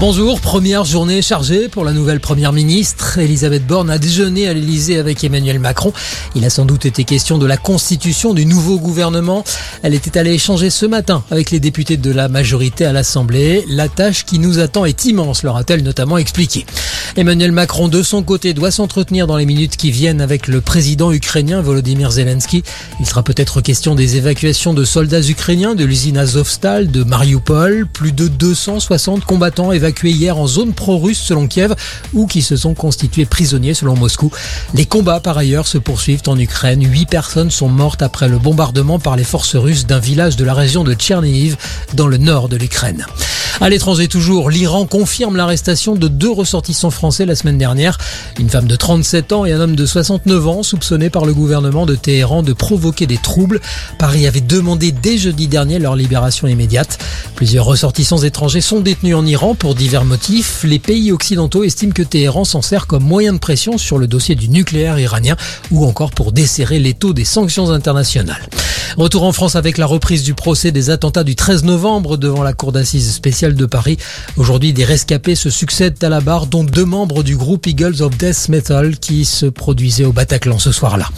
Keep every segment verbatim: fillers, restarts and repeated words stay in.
Bonjour, première journée chargée pour la nouvelle première ministre. Elisabeth Borne a déjeuné à l'Elysée avec Emmanuel Macron. Il a sans doute été question de la constitution du nouveau gouvernement. Elle était allée échanger ce matin avec les députés de la majorité à l'Assemblée. La tâche qui nous attend est immense, leur a-t-elle notamment expliqué. Emmanuel Macron, de son côté, doit s'entretenir dans les minutes qui viennent avec le président ukrainien Volodymyr Zelensky. Il sera peut-être question des évacuations de soldats ukrainiens de l'usine Azovstal de Mariupol. Plus de deux cent soixante combattants évacués hier en zone pro-russe selon Kiev ou qui se sont constitués prisonniers selon Moscou. Les combats par ailleurs se poursuivent en Ukraine. Huit personnes sont mortes après le bombardement par les forces russes d'un village de la région de Tchernihiv dans le nord de l'Ukraine. À l'étranger toujours, l'Iran confirme l'arrestation de deux ressortissants français la semaine dernière. Une femme de trente-sept ans et un homme de soixante-neuf ans soupçonnés par le gouvernement de Téhéran de provoquer des troubles. Paris avait demandé dès jeudi dernier leur libération immédiate. Plusieurs ressortissants étrangers sont détenus en Iran pour divers motifs. Les pays occidentaux estiment que Téhéran s'en sert comme moyen de pression sur le dossier du nucléaire iranien ou encore pour desserrer l'étau des sanctions internationales. Retour en France avec la reprise du procès des attentats du treize novembre devant la cour d'assises spéciale de Paris. Aujourd'hui, des rescapés se succèdent à la barre, dont deux membres du groupe Eagles of Death Metal qui se produisaient au Bataclan ce soir-là.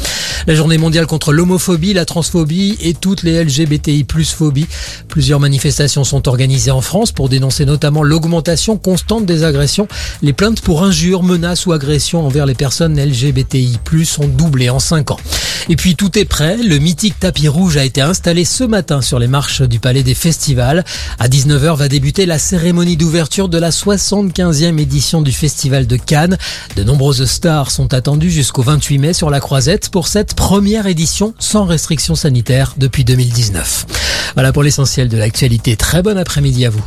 La journée mondiale contre l'homophobie, la transphobie et toutes les L G B T I plus phobies. Plusieurs manifestations sont organisées en France pour dénoncer notamment l'augmentation constante des agressions. Les plaintes pour injures, menaces ou agressions envers les personnes L G B T I plus, ont doublé en cinq ans. Et puis tout est prêt, le mythique tapis rouge a été installé ce matin sur les marches du Palais des Festivals. À dix-neuf heures va débuter la cérémonie d'ouverture de la soixante-quinzième édition du Festival de Cannes. De nombreuses stars sont attendues jusqu'au vingt-huit mai sur la Croisette pour cette première édition sans restrictions sanitaires depuis deux mille dix-neuf. Voilà pour l'essentiel de l'actualité. Très bon après-midi à vous.